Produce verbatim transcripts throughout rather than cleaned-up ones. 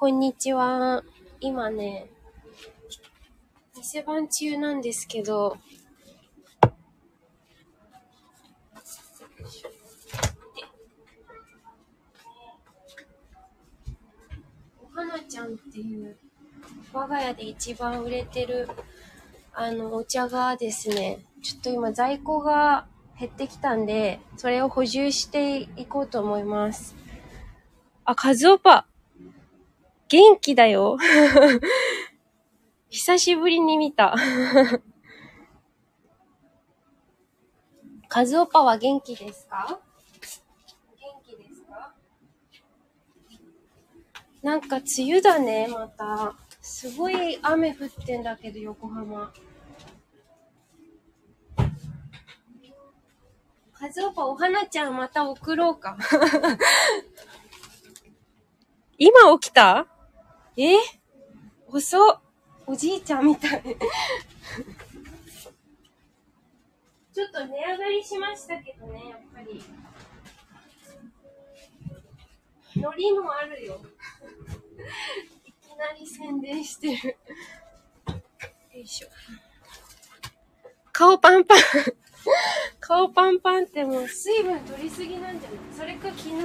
こんにちは。今ね、店番中なんですけど、おはなちゃんっていう我が家で一番売れてるあのお茶がですね、ちょっと今在庫が減ってきたんで、それを補充していこうと思います。あ、カズオパ元気だよ。久しぶりに見た。カズオパは元気ですか？元気ですか？なんか梅雨だね、また。すごい雨降ってんだけど、横浜。カズオパ、お花ちゃんまた送ろうか。今起きた？え？遅っ。おじいちゃんみたい。ちょっと値上がりしましたけどね、やっぱり。海苔もあるよ。いきなり宣伝してる。よいしょ。顔パンパン。顔パンパンってもう水分取りすぎなんじゃない？それか昨日。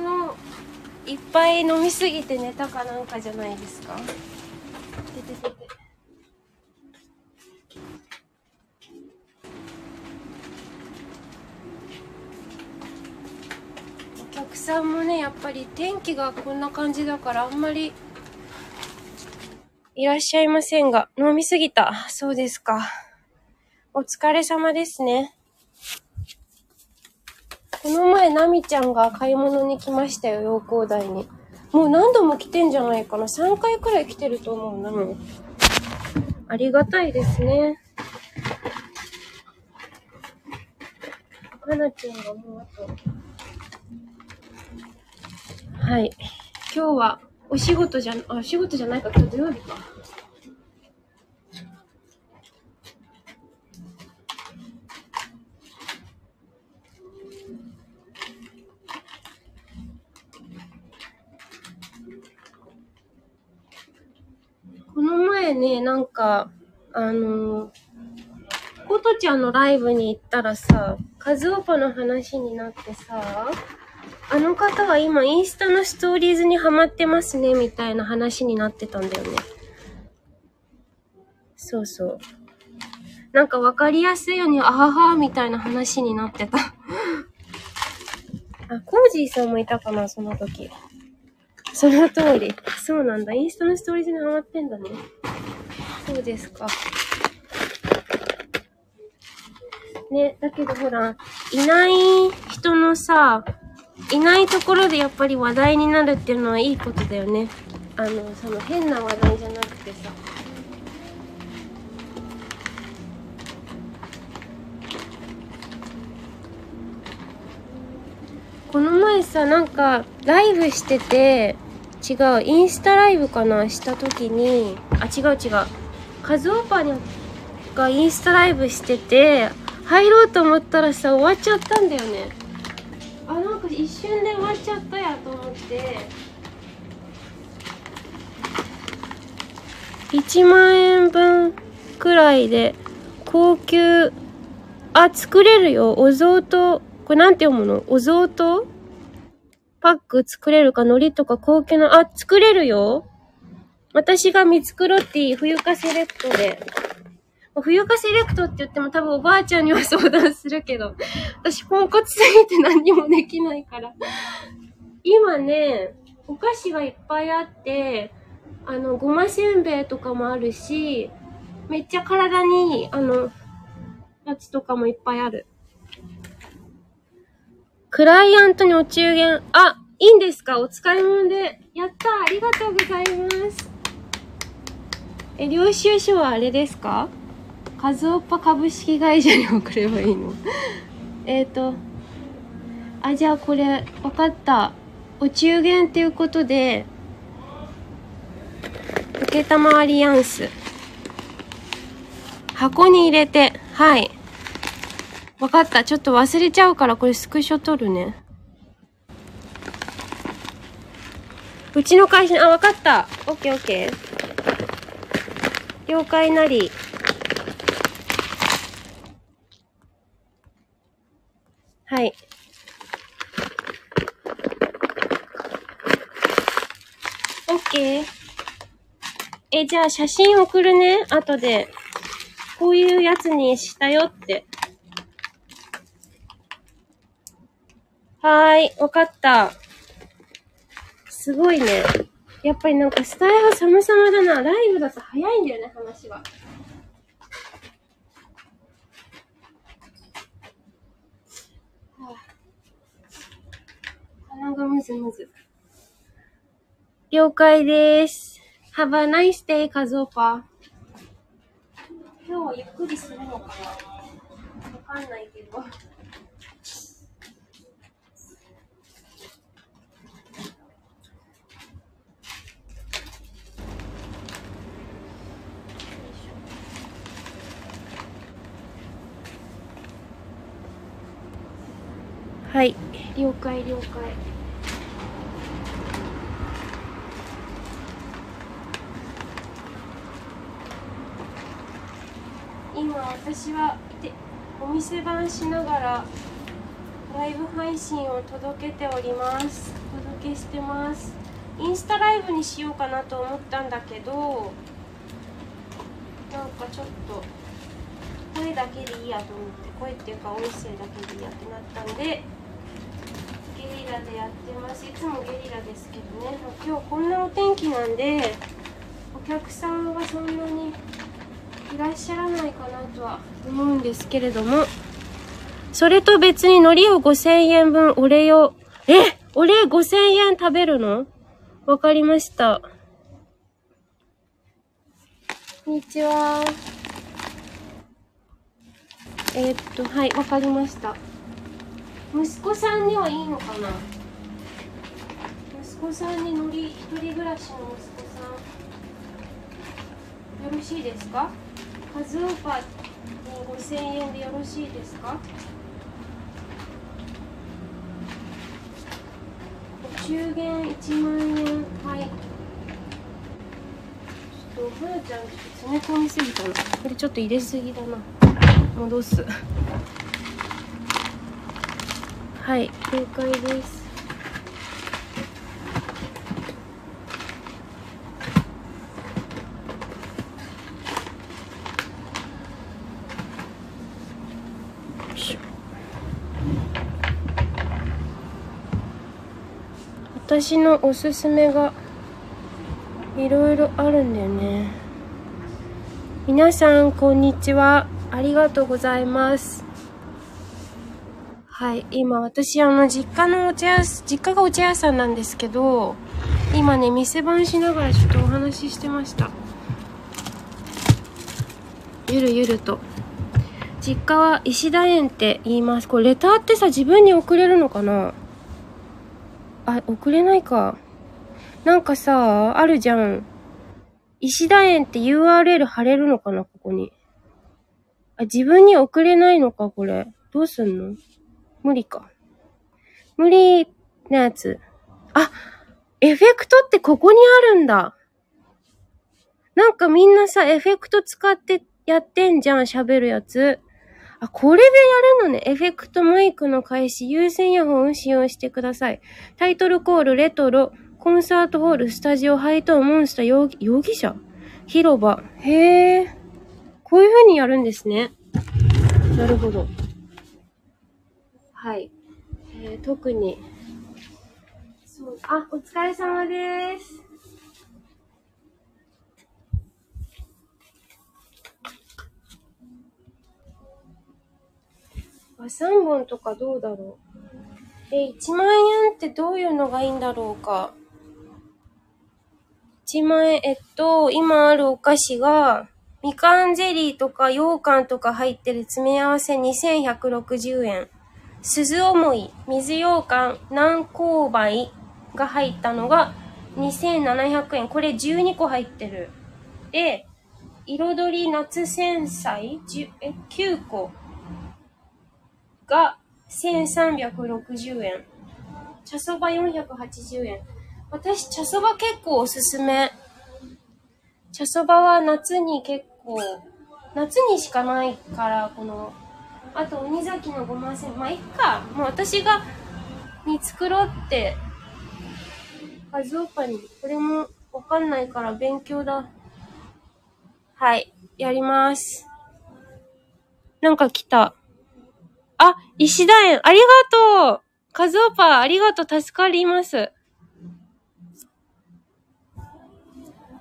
いっぱい飲みすぎて寝たかなんかじゃないですか。てててて。お客さんもね、やっぱり天気がこんな感じだからあんまりいらっしゃいませんが、飲みすぎた。そうですか。お疲れ様ですね。この前、ナミちゃんが買い物に来ましたよ、陽光台に。もう何度も来てんじゃないかな。さんかいくらい来てると思うな。もうありがたいですね。はなちゃんがもうあと。はい。今日はお仕事じゃ、あ、仕事じゃないか。今日土曜日か。この前ね、なんか、あのー、ことちゃんのライブに行ったらさ、カズオパの話になってさ、あの方は今インスタのストーリーズにハマってますね、みたいな話になってたんだよね。そうそう。なんかわかりやすいように、あはは、みたいな話になってた。あ、コージーさんもいたかな、その時。その通り。そうなんだ。インスタのストーリーズにハマってんだね。そうですか。ね、だけどほら、いない人のさ、いないところでやっぱり話題になるっていうのはいいことだよね。あの、その変な話題じゃなくてさ。この前さ、なんかライブしてて、違う、インスタライブかなした時に、あ、違う違う、カズオパがインスタライブしてて、入ろうと思ったらさ、終わっちゃったんだよね。あ、なんか一瞬で終わっちゃったやと思って、いちまんえんぶんくらいで高級、あ、作れるよ、お雑と、これなんて読むの？お雑とパック作れるか、海苔とか高級な、あ、作れるよ。私がミツクロティ冬花セレクトで。冬花セレクトって言っても多分おばあちゃんには相談するけど、私ポンコツすぎて何にもできないから。今ね、お菓子がいっぱいあって、あの、ごませんべいとかもあるし、めっちゃ体にいい、あの、やつとかもいっぱいある。クライアントにお中元。あ、いいんですか？お使い物で。やったー、ありがとうございます。え、領収書はあれですか？カズオパ株式会社に送ればいいの？えっと、あ、じゃあこれ、わかった。お中元っていうことで、受けたまわりやんす。箱に入れて、はい。わかった。ちょっと忘れちゃうから、これスクショ撮るね。うちの会社に、あ、わかった。オッケーオッケー。了解なり。はい。オッケー。え、じゃあ写真送るね。後で。こういうやつにしたよって。はーい。わかった。すごいね。やっぱりなんかスタイルは様々だな。ライブだと早いんだよね、話は。鼻がむずむず。了解です。Have a nice day, カズオパ。今日はゆっくりするのかな？わかんないけど。はい。了解了解。今私はお店番しながらライブ配信を届けております。お届けしてます。インスタライブにしようかなと思ったんだけど、なんかちょっと声だけでいいやと思って、声っていうか音声だけでいいやってなったんでゲリラでやってます。いつもゲリラですけどね。今日こんなお天気なんでお客さんはそんなにいらっしゃらないかなとは思うんですけれども、それと別に海苔をごせんえんぶんお礼を、え、お礼ごせんえん食べるの？わかりました。こんにちは。えー、っとはい、わかりました。息子さんにはいいのかな。息子さんに海苔、一人暮らしの息子さんよろしいですか？カズオパにごせんえんでよろしいですか？お中元いちまんえん、はい。ちょっとおばあちゃんちょっと詰め込みすぎたな。これちょっと入れすぎだな。戻す。はい、了解です。私のおすすめがいろいろあるんだよね。皆さんこんにちは。ありがとうございます。はい、今私あの実家のお茶屋、実家がお茶屋さんなんですけど、今ね店番しながらちょっとお話ししてました。ゆるゆると。実家は石田園って言います。これレターってさ自分に送れるのかな。あ、送れないか。なんかさ、あるじゃん。石田園って ユーアールエル 貼れるのかな、ここに。あ、自分に送れないのか、これ。どうすんの？無理か。無理なやつ。あ、エフェクトってここにあるんだ。なんかみんなさ、エフェクト使ってやってんじゃん、喋るやつ。あ、これでやるのね。エフェクト、マイクの開始、有線イヤホンを使用してください。タイトルコール、レトロ、コンサートホール、スタジオ、ハイトーン、モンスター、容疑、容疑者、広場。へえ。こういう風にやるんですね。なるほど。はい。えー、特に。そう。あ、お疲れ様です。さんぼんとかどうだろう。え、いちまんえんってどういうのがいいんだろうか。いちまんえん、えっと、今あるお菓子が、みかんゼリーとか羊羹とか入ってる詰め合わせにせんひゃくろくじゅうえん。鈴思い、水羊羹、南高梅が入ったのがにせんななひゃくえん。これじゅうにこ入ってる。で、彩り夏繊細、え、きゅうこ。がせんさんびゃくろくじゅうえん。茶そばよんひゃくはちじゅうえん。私、茶そば結構おすすめ。茶そばは夏に結構、夏にしかないから、この、あと、鬼崎のごません、まあ、いっか。もう私が、に作ろうって、カズオパに、これもわかんないから勉強だ。はい、やります。なんか来た。あ、石田園、ありがとう。カズオパ、ありがとう。助かります。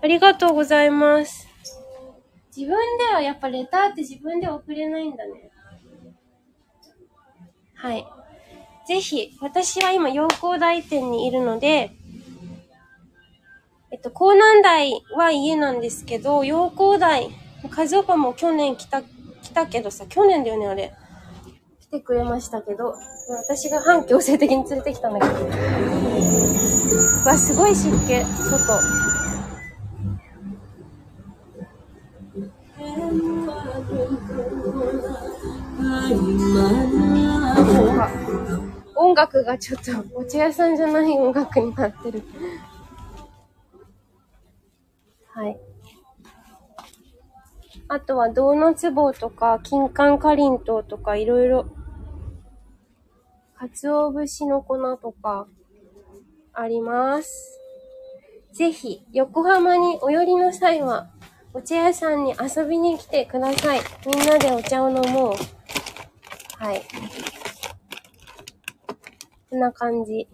ありがとうございます。自分ではやっぱレターって自分で送れないんだね。はい。ぜひ、私は今、陽光台店にいるので、えっと、江南台は家なんですけど、陽光台、カズオパも去年来た、来たけどさ、去年だよね、あれ。来てくれましたけど、私が半強制的に連れてきたんだけど。うわ、すごい湿気、外。音楽がちょっとお茶屋さんじゃない音楽になってるはい。あとは銅の壺とか金柑かりんとうとかいろいろ鰹節の粉とかあります。ぜひ横浜にお寄りの際はお茶屋さんに遊びに来てください。みんなでお茶を飲もう。はい。こんな感じ。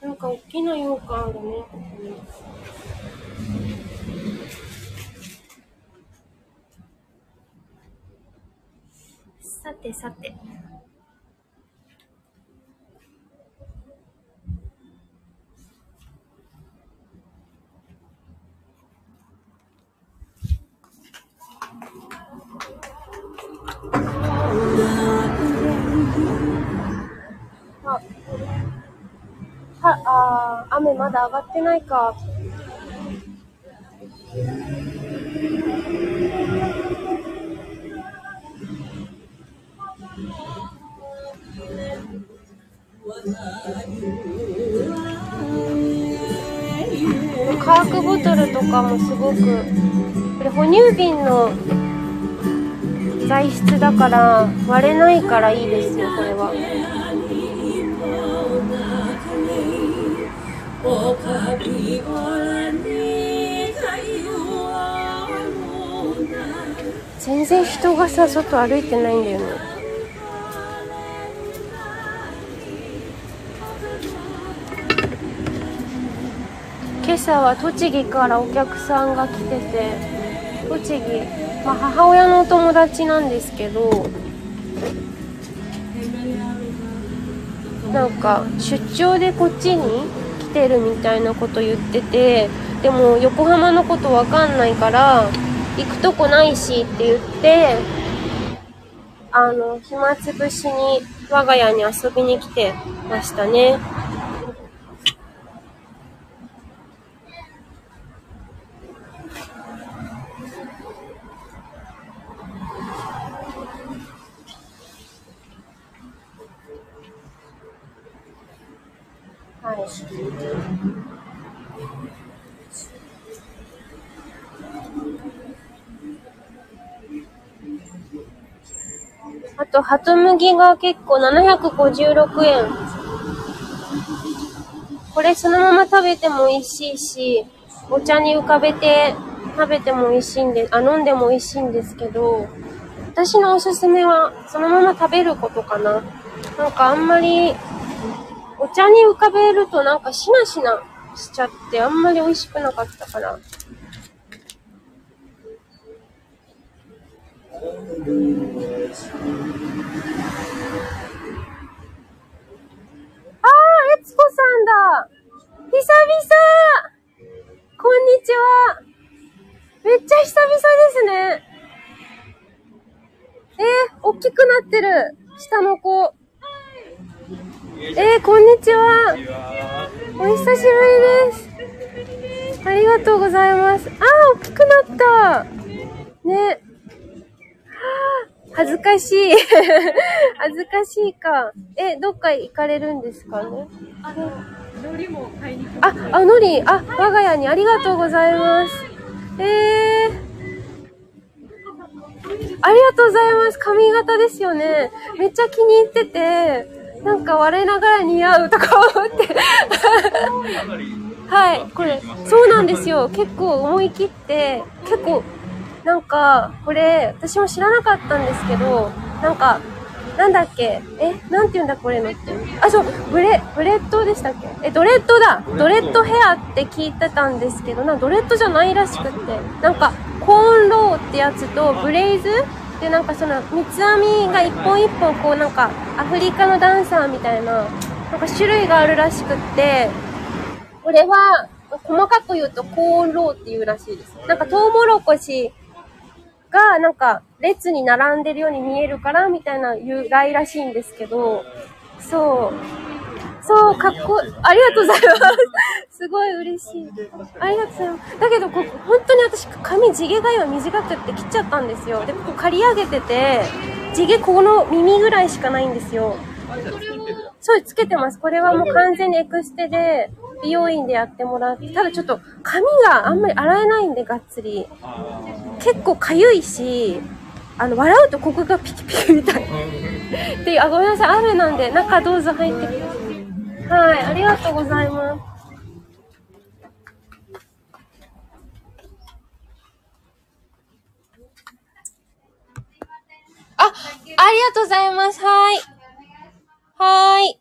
なんか大きな羊羹あるね。さてさて。あ、は、あ、雨まだ上がってないか。カークボトルとかもすごく、これ哺乳瓶の材質だから割れないからいいですよ、これは。全然人がさ、外歩いてないんだよね。今朝は栃木からお客さんが来てて、栃木、まあ、母親のお友達なんですけど、なんか出張でこっちに来てるみたいなこと言ってて、でも横浜のことわかんないから行くとこないしって言って、あの暇つぶしに我が家に遊びに来てましたね。はい。あと、ハトムギが結構ななひゃくごじゅうろくえん。これそのまま食べても美味しいし、お茶に浮かべて食べても美味しいんで、あ、飲んでも美味しいんですけど、私のおすすめはそのまま食べることかな。なんかあんまり、お茶に浮かべるとなんかしなしなしちゃってあんまり美味しくなかったから。あー、えつこさんだ。久々。こんにちは。めっちゃ久々ですね。えー、おっきくなってる。下の子。えー、こんにちは。お久しぶりです。ありがとうございます。あー、大きくなった。ね。恥ずかしい恥ずかしいか。え、どっか行かれるんですかね。あの、海苔も買いに来ます。あ、あ、海苔、あ、はい、我が家にありがとうございます、はい、えーありがとうございます。髪型ですよね。めっちゃ気に入ってて、なんか我ながら似合うとか思ってはい、これそうなんですよ。結構思い切って、結構なんかこれ私も知らなかったんですけど、なんかなんだっけ、え、なんていうんだこれのって、あ、そう、ブレブレッドでしたっけ、え、ドレッドだ、ドレッドヘアって聞いてたんですけど、なんかドレッドじゃないらしくって、なんかコーンローってやつとブレイズで、なんかその三つ編みが一本一本こう、なんかアフリカのダンサーみたいな、なんか種類があるらしくって、これは細かく言うとコーンローっていうらしいです。なんかトウモロコシがなんか列に並んでるように見えるからみたいな由来らしいんですけど、そうそう、かっこ、ありがとうございますすごい嬉しい、ありがとうございます。だけどここ本当に私髪地毛が今短くって切っちゃったんですよ。で、ここ刈り上げてて、地毛この耳ぐらいしかないんですよ。そう、つけてます。これはもう完全にエクステで美容院でやってもらって、ただちょっと髪があんまり洗えないんで、がっつり結構かゆいし、あの笑うとここがピキピキみたいで、あ、ごめんなさい、雨なんで中どうぞ入ってください。はい、ありがとうございます。あ、ありがとうございます。はいはい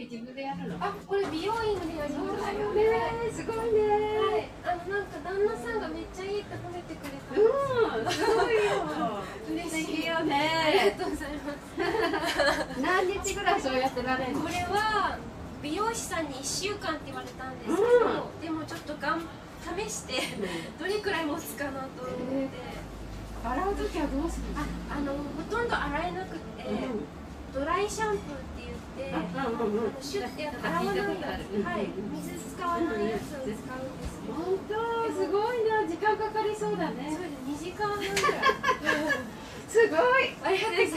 自分でやるの。あ、これ美容院でやりましたよね。すごいね。はい、あのなんか旦那さんがめっちゃいいって褒めてくれた。うん、すごいよ。嬉しいよね。ありがとうございます。何日ぐらいそうやってられるの？これは美容師さんにいっしゅうかんって言われたんですけど、うん、でもちょっとがん試してどれくらい持つかなと思って。えー、洗うときはどうするの？あ、あのほとんど洗えなくて、うん、ドライシャンプー。で、あの、うんうん、シュッて洗わないやつ、はい、水使わないやつを使うんですけど、本当すごいな、時間かかりそうだね。そうです、にじかんはんぐらいすごい、ありがとうございます。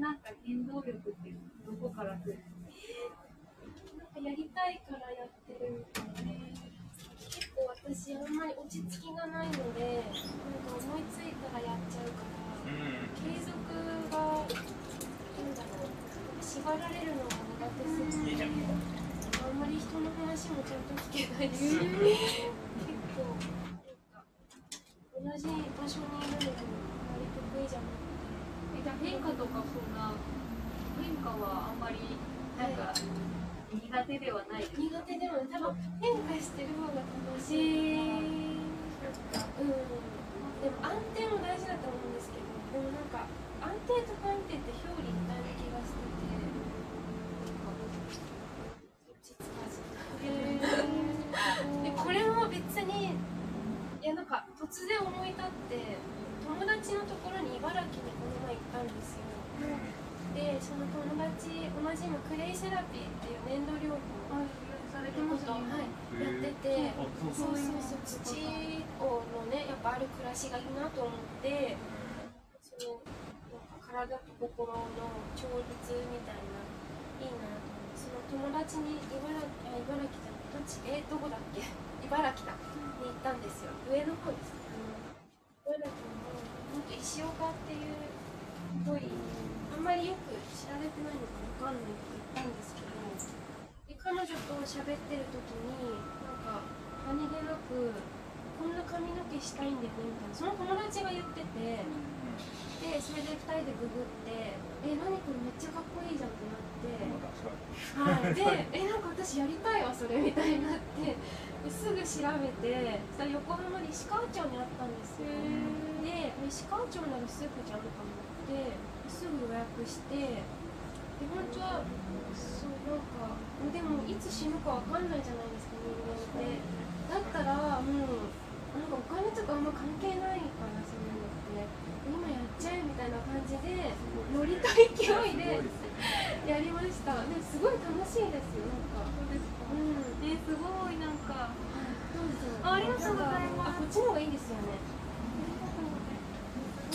なんか原動力ってどこから来るの？なんかやりたいからやってるみたいな。結構私あんまり落ち着きがないので、なんか思いついたらやっちゃうから、継続がなんだろう、縛られるのが苦手すぎて、あんまり人の話もちゃんと聞けないし、結構なんか同じ場所にいるのもあまり得意じゃなくて。じゃあ変化とかそんな変化はあんまりなんか苦手ではない。苦手ではない。多分変化してる方が楽しい。うん。でも安定も大事だと思うんですけど、でもなんか安定と不安定って表裏一体な気がしてて、どっちつかず。でこれも別にいやなんか突然思い立って友達のところに茨城にこの前行ったんですよ。でその友達同じのクレイセラピーっていう粘土療法をされてますよね。やってて、そうそうそう、土をのねやっぱある暮らしがいいなと思って、そのなんか体と心の調律みたいないいなと思って、その友達に茨城あ茨城じゃないどっちえどこだっけ茨城だに行ったんですよ。上の方です。茨城の本当石岡っていうっぽい、あんまりよく知られてないのかわかんないって言ったんですけど、で彼女と喋ってる時になんか何気なくこんな髪の毛したいんだよねみたいな、その友達が言ってて、でそれでふたりでググって「え何これめっちゃかっこいいじゃん」ってなって、はい、で「えなんか私やりたいわそれ」みたいになって、ですぐ調べて、そしたら横浜の石川町にあったんですよ。で石川町ならすぐじゃんと思ってすぐ予約して、で本当はそうなんかでもいつ死ぬかわかんないじゃないですか人間って。だったらもうなんかお金とかあんま関係ないからそういうのって今やっちゃえみたいな感じで乗りと勢いでやりました。ですごい楽しいですよ。なんかそうですか、うんね、すごいなんか、うん、あ, ありがとうございます。こっちの方がいいですよね。す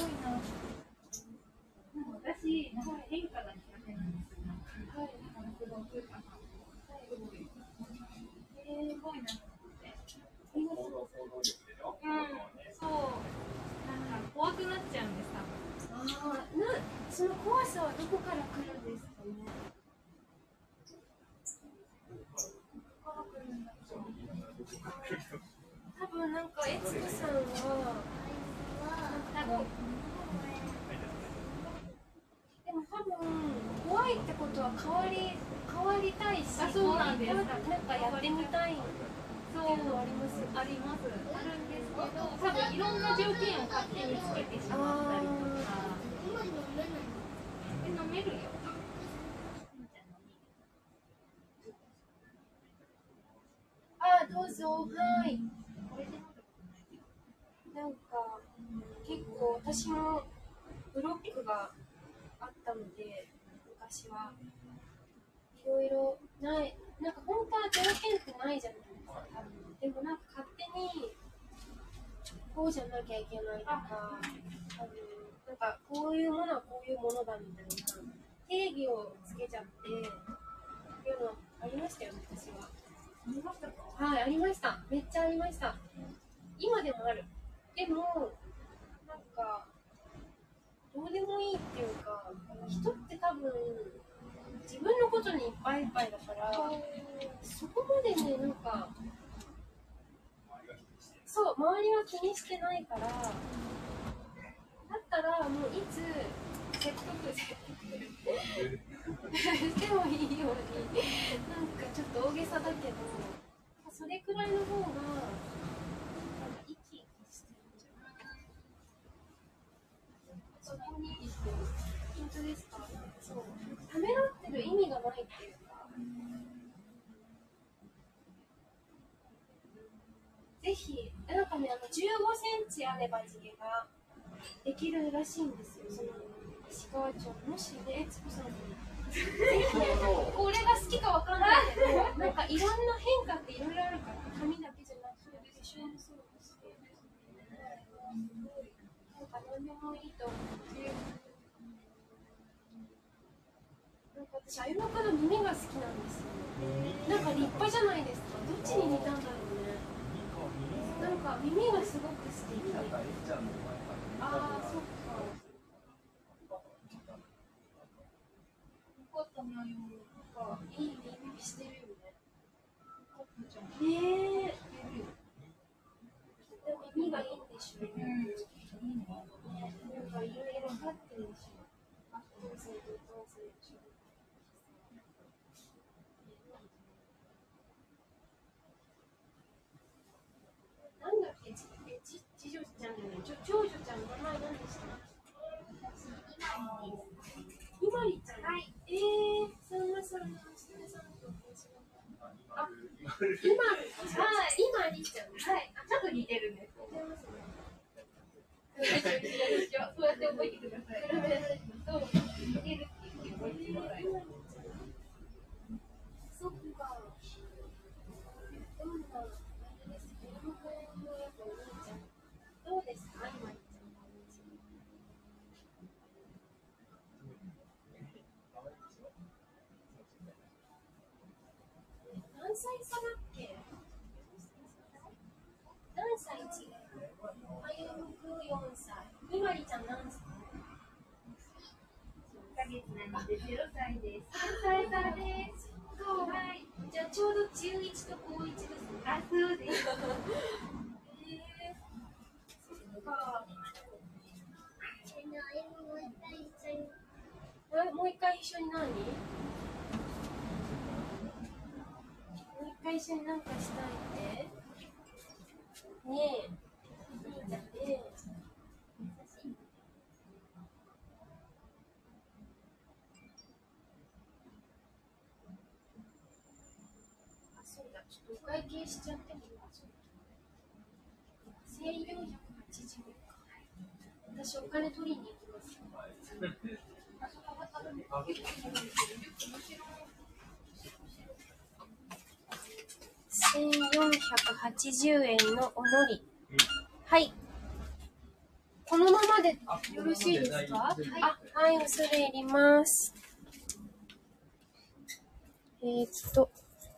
ごいな。なんか私なんか変化が苦手なんですよ。はい。なんかすごくなんかすごい。えー、すごいなと思って。うん。そう。なんか怖くなっちゃうんです多分。ああ、なその怖さはどこから来るんですかね。多分なんかえつきさんはでも多分怖いってことは変わり変わりたいし、そうなんです。なんかやってみたいそうありますありますあるんですけど、多分いろんな条件を勝手につけてしまったりとか。え飲めるよ。どうぞ、はい。なんか結構私もブロックがあったので昔はいろいろないなんか本当は条件ってないじゃないですか。でもなんか勝手にこうじゃなきゃいけないとか、あのなんかこういうものはこういうものだみたいな定義をつけちゃってっていうのありましたよね私は。ありましたか？はい、ありました。めっちゃありました。今でもある。でも、なんか、どうでもいいっていうか、人って多分、自分のことにいっぱいいっぱいだから、そこまでね、なんか、そう、周りは気にしてないから、だったら、もういつ、せっかくで。してもいいようになんかちょっと大げさだけどそれくらいの方がなんか生き生きしてるんじゃないかな。本当ですか？そうためらってる意味がないっていうか、ぜひなんかねあのじゅうごセンチあれば地毛ができるらしいんですよ。その石川町もしねえつこさんこれが好きかわかんないけど、なんかいろんな変化っていろいろあるから、髪だけじゃなくて、化粧もそうだし、なんか何でもいいと思って、なんか私、あゆむかの耳が好きなんですよ。なんか立派じゃないですか、どっちに似たんだろうね。なんか耳がすごく素敵。ああ、そっか。内容がいい耳してるよね。ねえ。耳がいいんでしょ。うん。なんかいろいろ立ってるでしょ。なんだっけ、ち、ち女ちゃんじゃない、ちょ、長女ちゃんの名前何でした？ひまりちゃん。はい。えー、そんなそんな娘さんと申します。あ、ひまり。はい、ひまりちゃん。はい。あ、ちょっと似てるね。似てますね。そうやって覚えてください。比べられると似てるって覚えてください。そっか。どんなあれですか。子供のやっぱお兄ちゃん。どうですか、今。何歳差だっけ？何歳違う？あゆむくよんさい。みまりちゃん何歳？いっかげつなのでゼロさいです。さんさい差です。はい。じゃあちょうど中いちと高いちですね。あ、そうです。えー、そっか。もう一回一緒に。え、もう一回一緒に何？一緒になんかしたいってねえ、いいじゃんねえ、あ、そうだ、ちょっとお会計しちゃってもいいですか？せんよんひゃくはちじゅうえんか。私、お金取りに行きますあ、そこがたぶん、結構面白いせんよんひゃくはちじゅうえんのおのり、うん、はい、このままでよろしいですか？はい、あ、はい、恐れ入ります。えー、っと、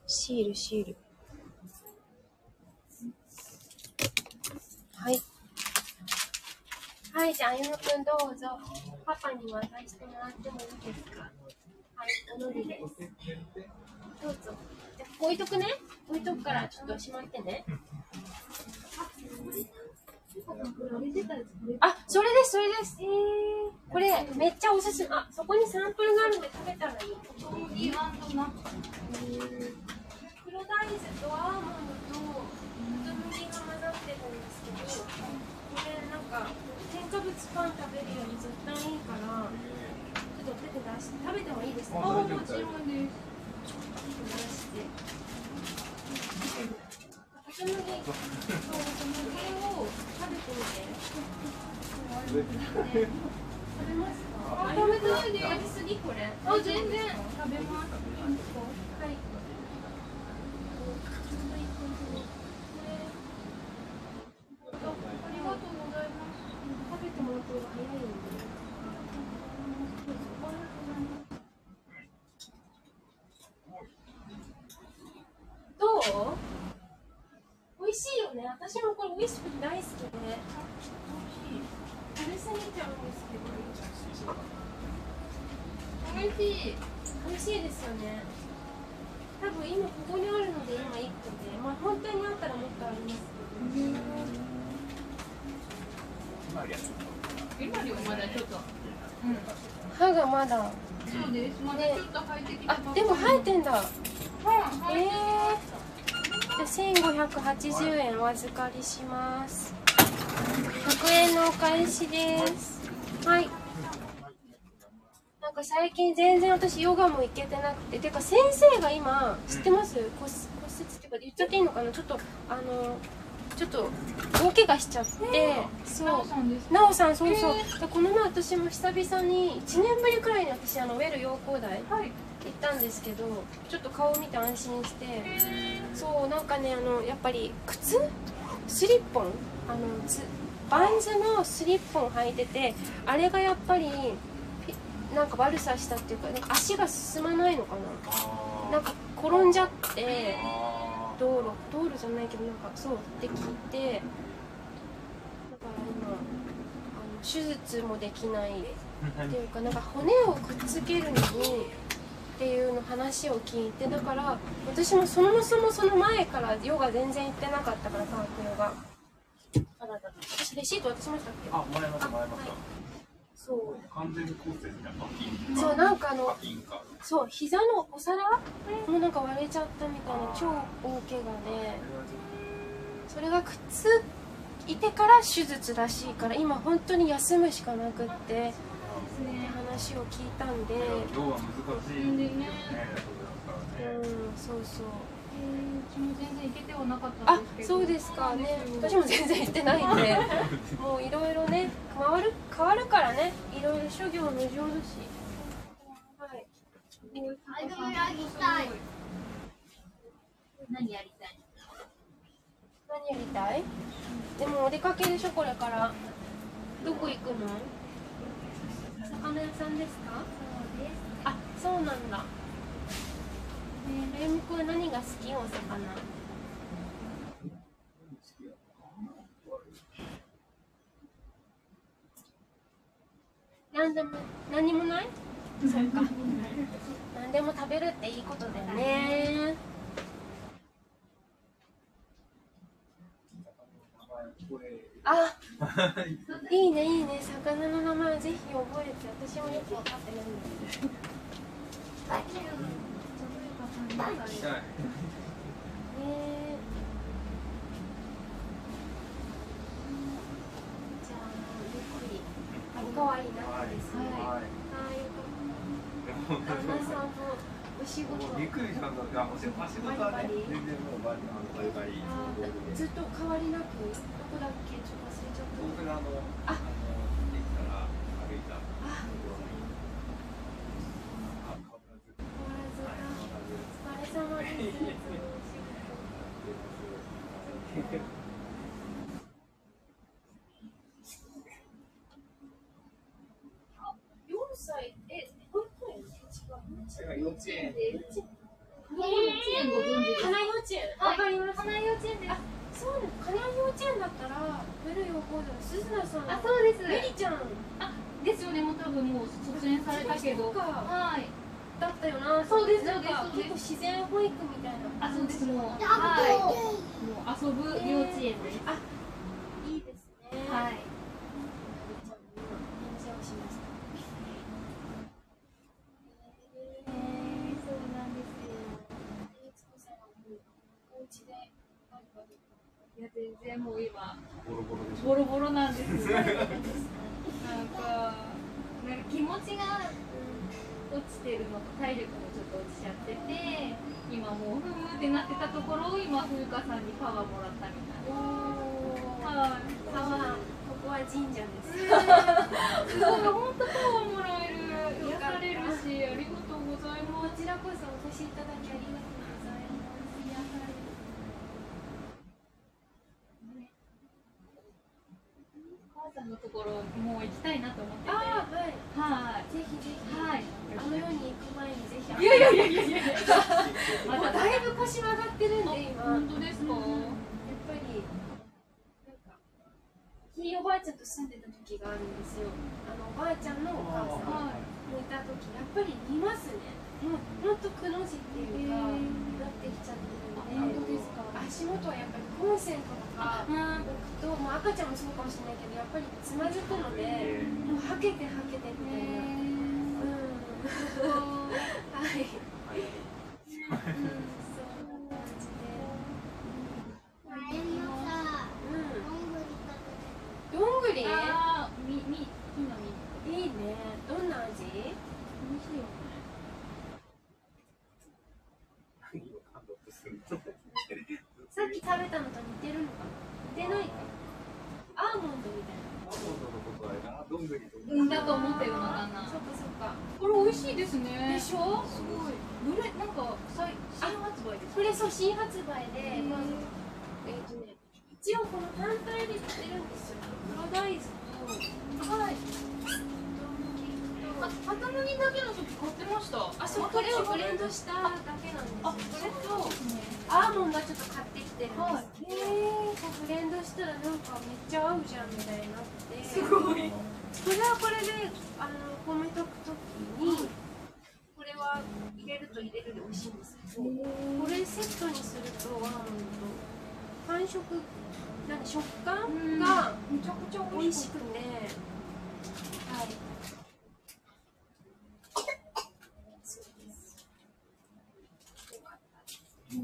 シールシール、はいはい、じゃあ、あゆむくんどうぞ、パパに渡してもらってもいいですか？はい、おのりです、どうぞ。じゃあ、置いとくね、置いとくからちょっとしまってね。あ、それですそれです。えー、これめっちゃおすすめ。あ、そこにサンプルがあるので食べたらいい。コーヒー&ナッツ、黒大豆とアーモンドと小麦が混ざってるんですけど、これなんか添加物パン食べるより絶対いいから、ちょっと手で出して食べてもいいですか？あ、もちろんです。出してこれを食べてみて。食べますか？食べないで、やりすぎこれ。あ、全然食べます。はい。ありがとうございます。食べてもらった方が早いんで。どう？美味しいよね。私もこれ美味しく大好きで、ね、食べ過ぎちゃうんですけど、美味しい、美味しいですよね。多分今ここにあるので今いっこで、まあ本当にあったらもっとありますけど、ね。今よりまだちょっと、うん、歯がまだ、そうです。まだちょっと生えてきた。あ、でも生えてんだ。うん、えー。せんごひゃくはちじゅうえんお預かりします。ひゃくえんのお返しです。はい。なんか最近全然私ヨガも行けてなくて、てか先生が今知ってます？骨骨折っていうか言っちゃっていいのかな？ちょっとあのちょっと大怪我しちゃって、そう。なおさん、そうそう。この前私も久々にいちねんぶりくらいに私あのウェル養光台行ったんですけど、ちょっと顔を見て安心して。そう、なんかね、あのやっぱり靴スリッポン、あのつバンズのスリッポン履いてて、あれがやっぱりなんか悪さしたっていうか、なんか足が進まないのかな、なんか転んじゃって道路道路じゃないけど、なんかそうって聞いて、だから今あの手術もできないっていうか、なんか骨をくっつけるのにっていうの話を聞いて、だから私もそもそもその前からヨガ全然行ってなかったから、サークルが。あらら、私レシート渡しましたっけ？あ、もらいましたもらいました。そう完全骨折みたいな、パキンか、そうなんかあの、そう膝のお皿もなんか割れちゃったみたいな超大怪我で、それがくっついてから手術らしいから、今本当に休むしかなくって。話を聞いたんで、要は難しいね。うん、そうそう。うちも全然行けてはなかったんですけど。あ、そうですかね。私も全然行ってないんで、もういろいろね、変わる変わるからね、いろいろ諸行無常だし。はい。何やりたい？何やりたい？何やりたい？でもお出かけでしょこれから。どこ行くの？魚屋さんですか？そうです。あ、そうなんだ。ええ、レミ君は何が好き？お魚。何でも、何もない？そうか。何でも食べるっていいことだよね。あ、いいねいいね、魚の名前をぜひ覚えて、私もよく分かってないんですけど。えー、じゃあゆっくりおかわりなくですね。はい、旦那さんもお仕事びっくりしたんだが、お仕事はね全然もうバリバリずっと変わりなく、どこだっけちょっと忘れちゃった。僕があのあできたら歩いた。あ、変わらず。お疲れ様です。よんさいで保育園違う。幼稚園です。花幼稚園。わかります。花幼稚園です。そうです。金谷幼稚園だったら、ブルーを覚えたら、鈴奈さん。あ、そうです。メリちゃん。あ、ですよね、もう多分もう卒園されたけど。はい。だったよな。そうです。そうです。結構自然保育みたいな。あ、そうです。もう。はい。もう遊ぶ幼稚園です。あ、いいですね。はい。メリちゃんも今、返事をしました。ええ、そうなんですよ。ええ、つこさんはもう、お家で。いや全然もう今ボロボロです。ボロボロなんです。なんかなんか気持ちが落ちてるのと体力もちょっと落ちちゃってて、今もうふーってなってたところを今風花さんにパワーもらったみたいな。はい、パワー。ここは神社です。本当パワーもらえる、癒されるし、ありがとうございます。こちらこそお越しいただきありがとう。のところもう行きたいなと思ってて、はいはい、ぜひぜひ、はい、あの世に行く前にぜひ。いやいやいやいやいや、まだだいぶ腰曲がってるんで今。本当ですか？やっぱりなんかひいおばあちゃんと住んでた時があるんですよ。あのおばあちゃんのお母さんもいた時、やっぱり似ますね。もう本当くの字っていうかなってきちゃってるんで。本当ですか？足元はやっぱりコンセントとか置くと、もう赤ちゃんもそうかもしれないけど、やっぱりつまずくので、もうはけてはけてみたいな。うん。はい。どんぐり？ああ、みみ今み。いいね。どんな味？美味しいよね。さっき食べたのと似てるのかな、似てないかな、アーモンドみたいな。アーモンドのことはな、どんぐりと思う。うん、だと思ったような。そっかそっか。これ美味しいですね。でしょ？すごい。ブレ、なんか再新発売です。これそう新発売で、えっとね、一応この単体で売ってるんですよ。黒大豆と、はい。あ、頭にだけの時買ってました。あ、そう、これをブレンドしただけなんです。あ、それとアーモンドちょっと買ってきてるんですけど、ブレンドしたらなんかめっちゃ合うじゃんみたいになって。すごい。これはこれであの米炊く時にこれは入れると入れるで美味しいんですけど、これセットにするとアーモンド感触なんか食感がめちゃくちゃ美味しくて、はい。あり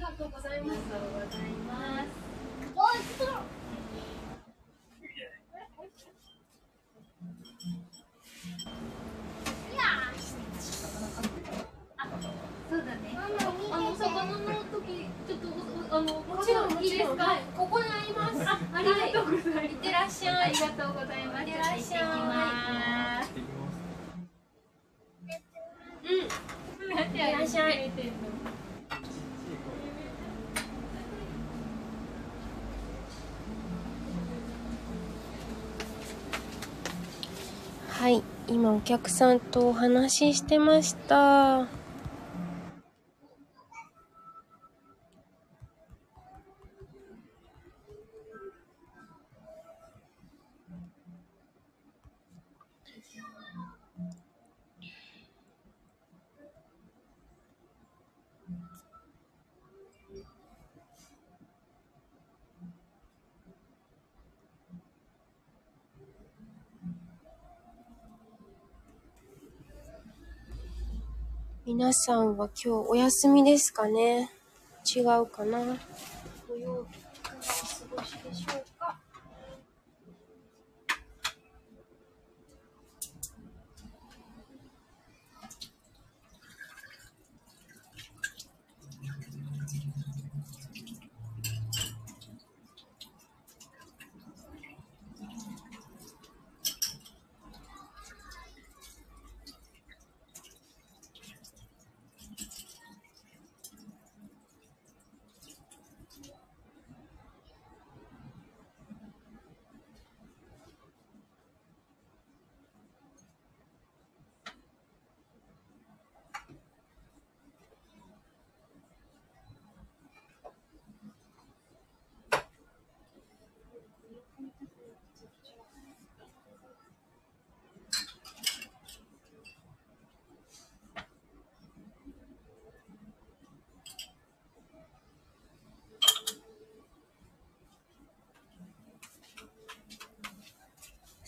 がとうございます。はい、今お客さんとお話ししてました。皆さんは今日お休みですかね。違うかな。土曜日いかがお過ごしでしょうか。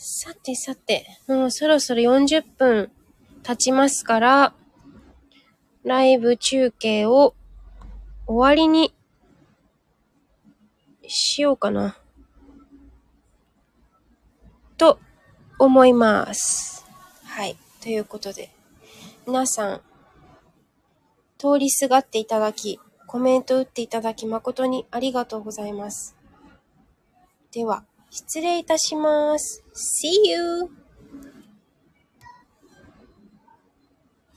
さてさて、もうそろそろよんじゅっぷん経ちますから、ライブ中継を終わりにしようかなと思います。はい、ということで、皆さん通りすがっていただき、コメント打っていただき誠にありがとうございます。では。失礼いたします。See you!